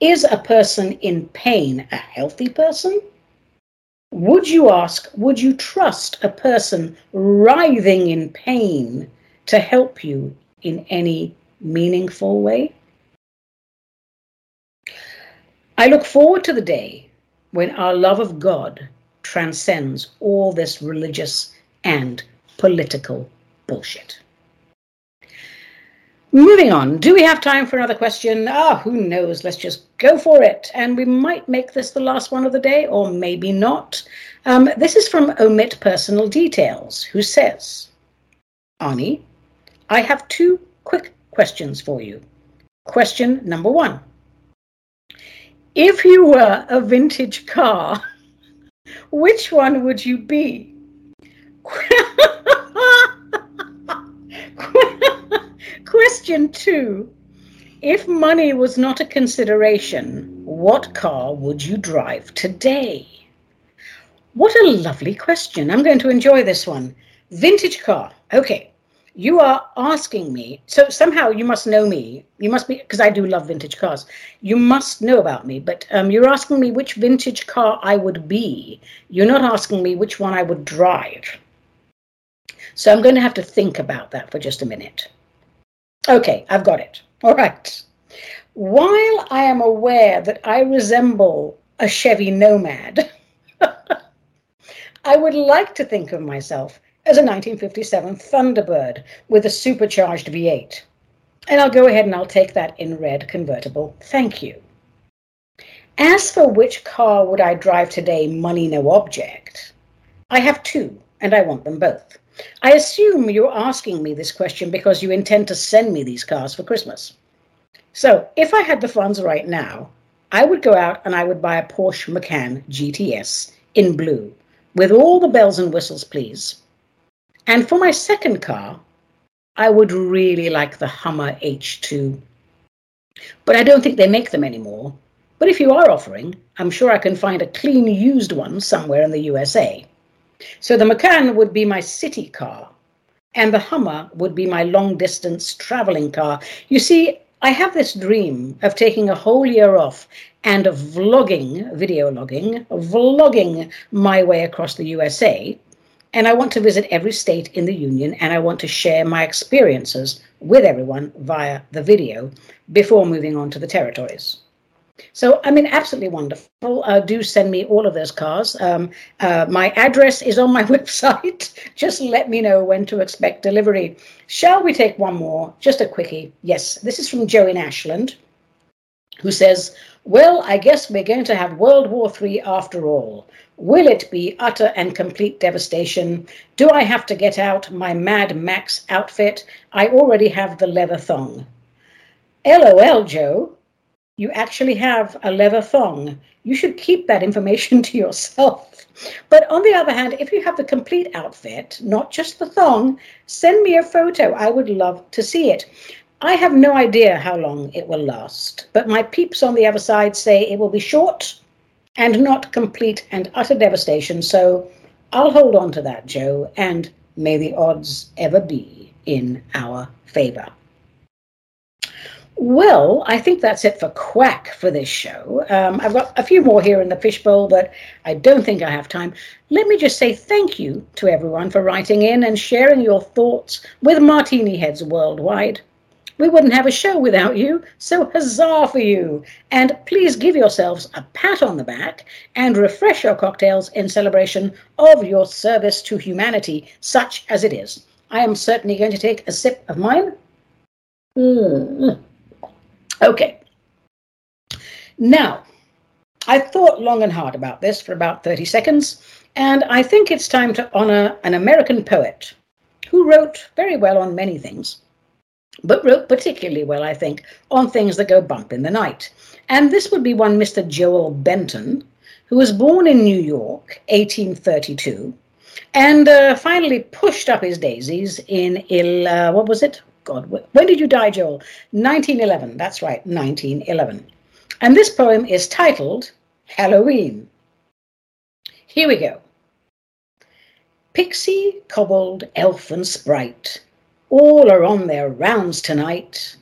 Is a person in pain a healthy person? Would you ask, would you trust a person writhing in pain to help you in any meaningful way? I look forward to the day when our love of God transcends all this religious and political bullshit. Moving on, do we have time for another question? Ah, who knows? Let's just go for it. And we might make this the last one of the day, or maybe not. Um, this is from Omit Personal Details, who says, Ani, I have two quick questions for you. Question number one. If you were a vintage car, which one would you be? Question two, if money was not a consideration, what car would you drive today? What a lovely question. I'm going to enjoy this one. Vintage car. Okay. You are asking me. So somehow you must know me. You must be, because I do love vintage cars. You must know about me. But um, you're asking me which vintage car I would be. You're not asking me which one I would drive. So I'm going to have to think about that for just a minute. Okay, I've got it. All right. While I am aware that I resemble a Chevy Nomad, I would like to think of myself as a nineteen fifty-seven Thunderbird with a supercharged V eight. And I'll go ahead and I'll take that in red convertible. Thank you. As for which car would I drive today, money no object, I have two and I want them both. I assume you're asking me this question because you intend to send me these cars for Christmas. So if I had the funds right now, I would go out and I would buy a Porsche Macan G T S in blue with all the bells and whistles, please. And for my second car, I would really like the Hummer H two. But I don't think they make them anymore. But if you are offering, I'm sure I can find a clean used one somewhere in the U S A. So the Macan would be my city car, and the Hummer would be my long-distance traveling car. You see, I have this dream of taking a whole year off and vlogging, video logging, vlogging my way across the U S A, and I want to visit every state in the Union, and I want to share my experiences with everyone via the video before moving on to the territories. So, I mean, absolutely wonderful. Uh, do send me all of those cars. Um, uh, my address is on my website. Just let me know when to expect delivery. Shall we take one more? Just a quickie. Yes, this is from Joe in Ashland, who says, well, I guess we're going to have World War Three after all. Will it be utter and complete devastation? Do I have to get out my Mad Max outfit? I already have the leather thong. LOL, Joe. You actually have a leather thong. You should keep that information to yourself. But on the other hand, if you have the complete outfit, not just the thong, send me a photo. I would love to see it. I have no idea how long it will last, but my peeps on the other side say it will be short and not complete and utter devastation. So I'll hold on to that, Joe, and may the odds ever be in our favor. Well, I think that's it for quack for this show. Um, I've got a few more here in the fishbowl, but I don't think I have time. Let me just say thank you to everyone for writing in and sharing your thoughts with Martini Heads worldwide. We wouldn't have a show without you, so huzzah for you. And please give yourselves a pat on the back and refresh your cocktails in celebration of your service to humanity, such as it is. I am certainly going to take a sip of mine. Mm. Okay, now, I thought long and hard about this for about thirty seconds, and I think it's time to honor an American poet who wrote very well on many things, but wrote particularly well, I think, on things that go bump in the night. And this would be one Mister Joel Benton, who was born in New York, eighteen thirty-two, and uh, finally pushed up his daisies in, Il, uh, what was it? God, when did you die, Joel? nineteen eleven. That's right, nineteen eleven. And this poem is titled Halloween. Here we go. Pixie, kobold, elf, and sprite, all are on their rounds tonight.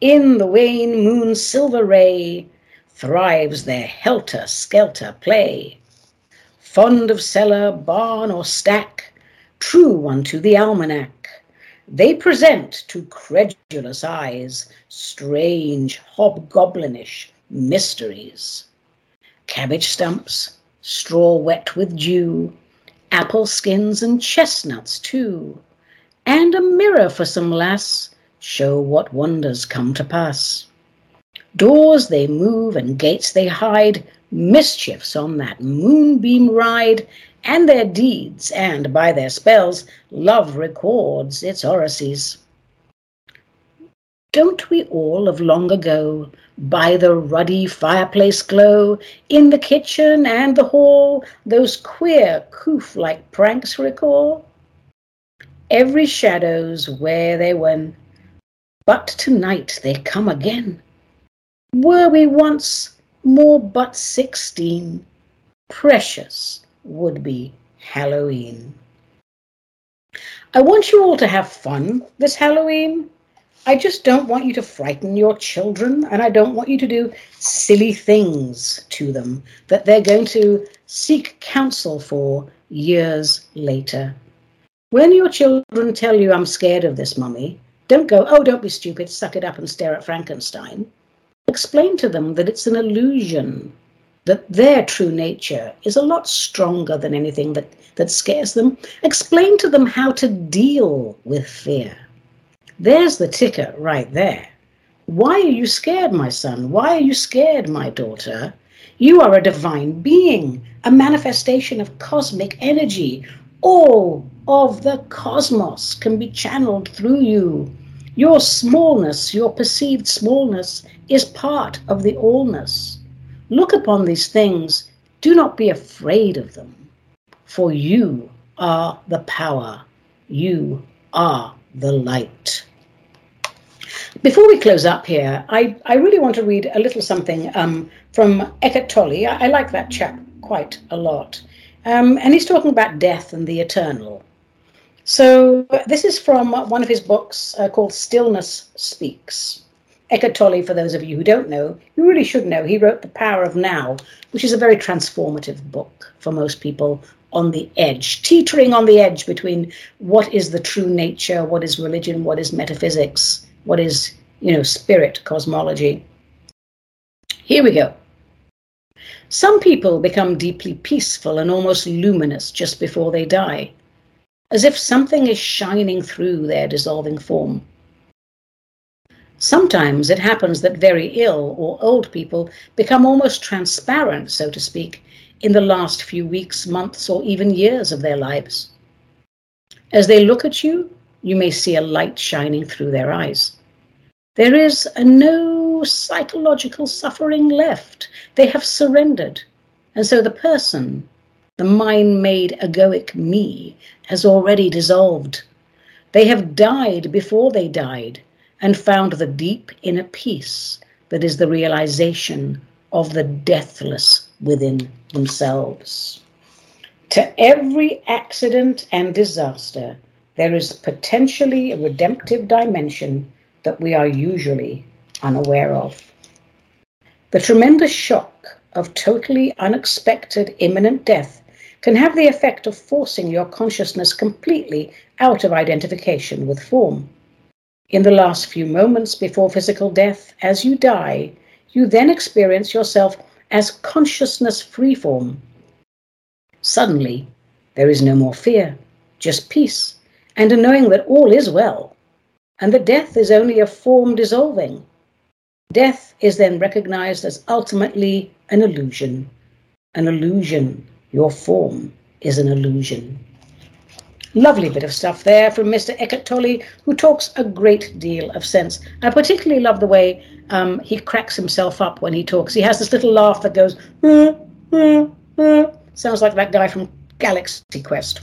In the wane moon's silver ray thrives their helter-skelter play. Fond of cellar, barn, or stack, true unto the almanac, they present to credulous eyes strange hobgoblinish mysteries. Cabbage stumps, straw wet with dew, apple skins and chestnuts too, and a mirror for some lass show what wonders come to pass. Doors they move and gates they hide, mischiefs on that moonbeam ride, and their deeds, and by their spells, love records its oracies. Don't we all of long ago, by the ruddy fireplace glow, in the kitchen and the hall, those queer coof-like pranks recall? Every shadow's where they went, but tonight they come again. Were we once more but sixteen, precious would be Halloween. I want you all to have fun this Halloween. I just don't want you to frighten your children, and I don't want you to do silly things to them that they're going to seek counsel for years later. When your children tell you, "I'm scared of this, Mummy," don't go, "Oh, don't be stupid, suck it up and stare at Frankenstein." Explain to them that it's an illusion, that their true nature is a lot stronger than anything that, that scares them. Explain to them how to deal with fear. There's the ticker right there. Why are you scared, my son? Why are you scared, my daughter? You are a divine being, a manifestation of cosmic energy. All of the cosmos can be channeled through you. Your smallness, your perceived smallness, is part of the allness. Look upon these things, do not be afraid of them, for you are the power, you are the light. Before we close up here, I, I really want to read a little something um, from Eckhart Tolle. I, I like that chap quite a lot. Um, and he's talking about death and the eternal. So this is from one of his books uh, called Stillness Speaks. Eckhart Tolle, for those of you who don't know, you really should know, he wrote The Power of Now, which is a very transformative book for most people on the edge, teetering on the edge between what is the true nature, what is religion, what is metaphysics, what is, you know, spirit, cosmology. Here we go. Some people become deeply peaceful and almost luminous just before they die, as if something is shining through their dissolving form. Sometimes it happens that very ill or old people become almost transparent, so to speak, in the last few weeks, months, or even years of their lives. As they look at you, you may see a light shining through their eyes. There is no psychological suffering left. They have surrendered. And so the person, the mind-made egoic me, has already dissolved. They have died before they died, and found the deep inner peace that is the realization of the deathless within themselves. To every accident and disaster, there is potentially a redemptive dimension that we are usually unaware of. The tremendous shock of totally unexpected imminent death can have the effect of forcing your consciousness completely out of identification with form. In the last few moments before physical death, as you die, you then experience yourself as consciousness freeform. Suddenly, there is no more fear, just peace, and a knowing that all is well, and that death is only a form dissolving. Death is then recognized as ultimately an illusion. An illusion. Your form is an illusion. Lovely bit of stuff there from Mister Eckhart Tolle, who talks a great deal of sense. I particularly love the way um, he cracks himself up when he talks. He has this little laugh that goes, uh, uh, uh. Sounds like that guy from Galaxy Quest.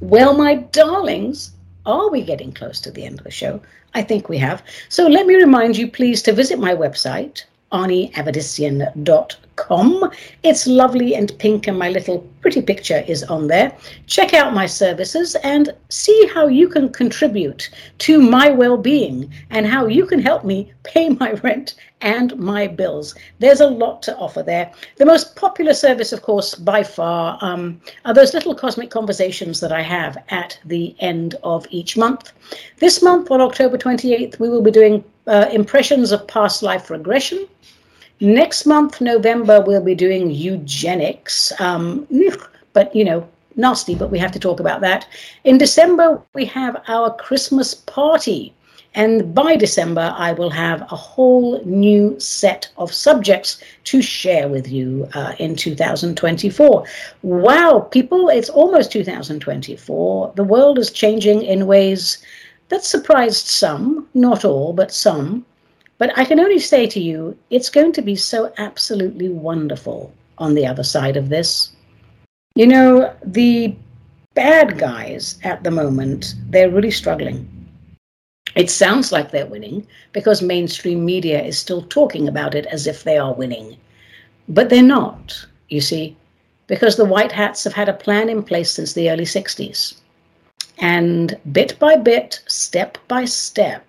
Well, my darlings, are we getting close to the end of the show? I think we have. So let me remind you, please, to visit my website, Ani Avedissian dot com. It's lovely and pink, and my little pretty picture is on there. Check out my services and see how you can contribute to my well-being and how you can help me pay my rent and my bills. There's a lot to offer there. The most popular service, of course, by far, um, are those little cosmic conversations that I have at the end of each month. This month, on October twenty-eighth, we will be doing uh, impressions of past life regression. Next month, November, we'll be doing eugenics, um, but, you know, nasty, but we have to talk about that. In December, we have our Christmas party, and by December, I will have a whole new set of subjects to share with you uh, in two thousand twenty-four. Wow, people, it's almost two thousand twenty-four. The world is changing in ways that surprised some, not all, but some. But I can only say to you, it's going to be so absolutely wonderful on the other side of this. You know, the bad guys at the moment, they're really struggling. It sounds like they're winning because mainstream media is still talking about it as if they are winning. But they're not, you see, because the white hats have had a plan in place since the early sixties. And bit by bit, step by step,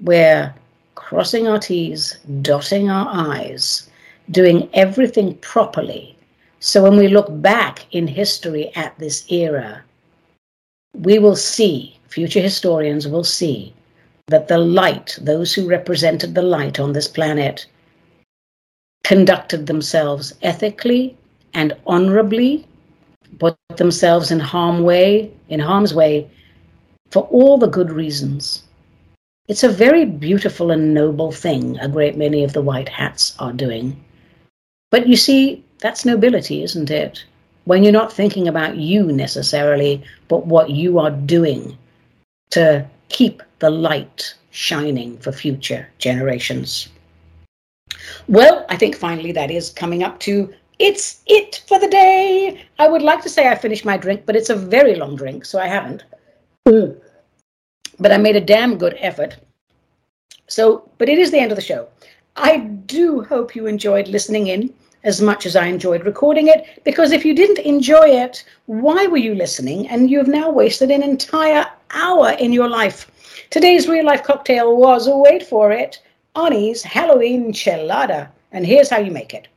we're crossing our T's, dotting our I's, doing everything properly. So when we look back in history at this era, we will see, future historians will see, that the light, those who represented the light on this planet, conducted themselves ethically and honorably, put themselves in harm way, in harm's way, for all the good reasons. It's a very beautiful and noble thing a great many of the white hats are doing. But you see, that's nobility, isn't it? When you're not thinking about you necessarily, but what you are doing to keep the light shining for future generations. Well, I think finally that is coming up to it's it for the day. I would like to say I finished my drink, but it's a very long drink, so I haven't. Mm. But I made a damn good effort. So, but it is the end of the show. I do hope you enjoyed listening in as much as I enjoyed recording it, because if you didn't enjoy it, why were you listening? And you've now wasted an entire hour in your life. Today's real life cocktail was, wait for it, Ani's Halloween Chelada. And here's how you make it.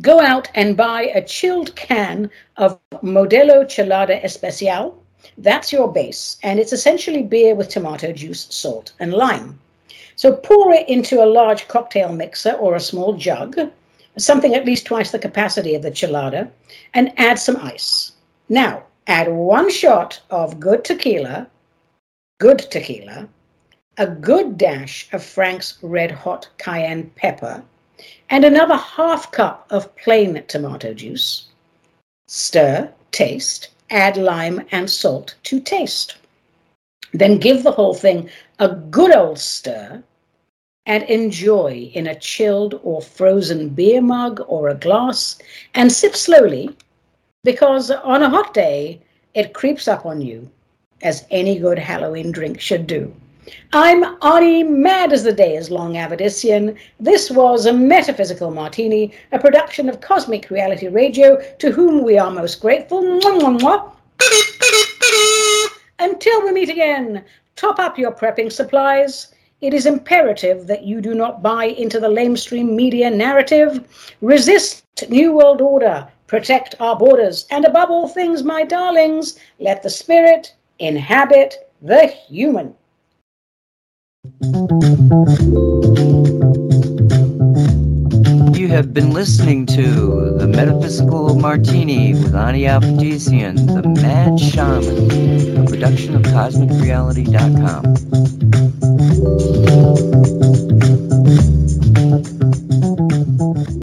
Go out and buy a chilled can of Modelo Chelada Especial. That's your base, and it's essentially beer with tomato juice, salt, and lime. So pour it into a large cocktail mixer or a small jug, something at least twice the capacity of the chelada, and add some ice. Now, add one shot of good tequila, good tequila, a good dash of Frank's Red Hot cayenne pepper, and another half cup of plain tomato juice. Stir, taste. Add lime and salt to taste. Then give the whole thing a good old stir and enjoy in a chilled or frozen beer mug or a glass, and sip slowly, because on a hot day it creeps up on you, as any good Halloween drink should do. I'm Ani, mad as the day is long, Avedissian. This was a Metaphysical Martini, a production of Cosmic Reality Radio, to whom we are most grateful. Mwah, mwah, mwah. Until we meet again, top up your prepping supplies, It is imperative that you do not buy into the lamestream media narrative. Resist New World Order, protect our borders, and above all things, my darlings, let the spirit inhabit the human. You have been listening to The Metaphysical Martini with Ani Avedissian, the Mad Shaman, a production of Cosmic Reality dot com.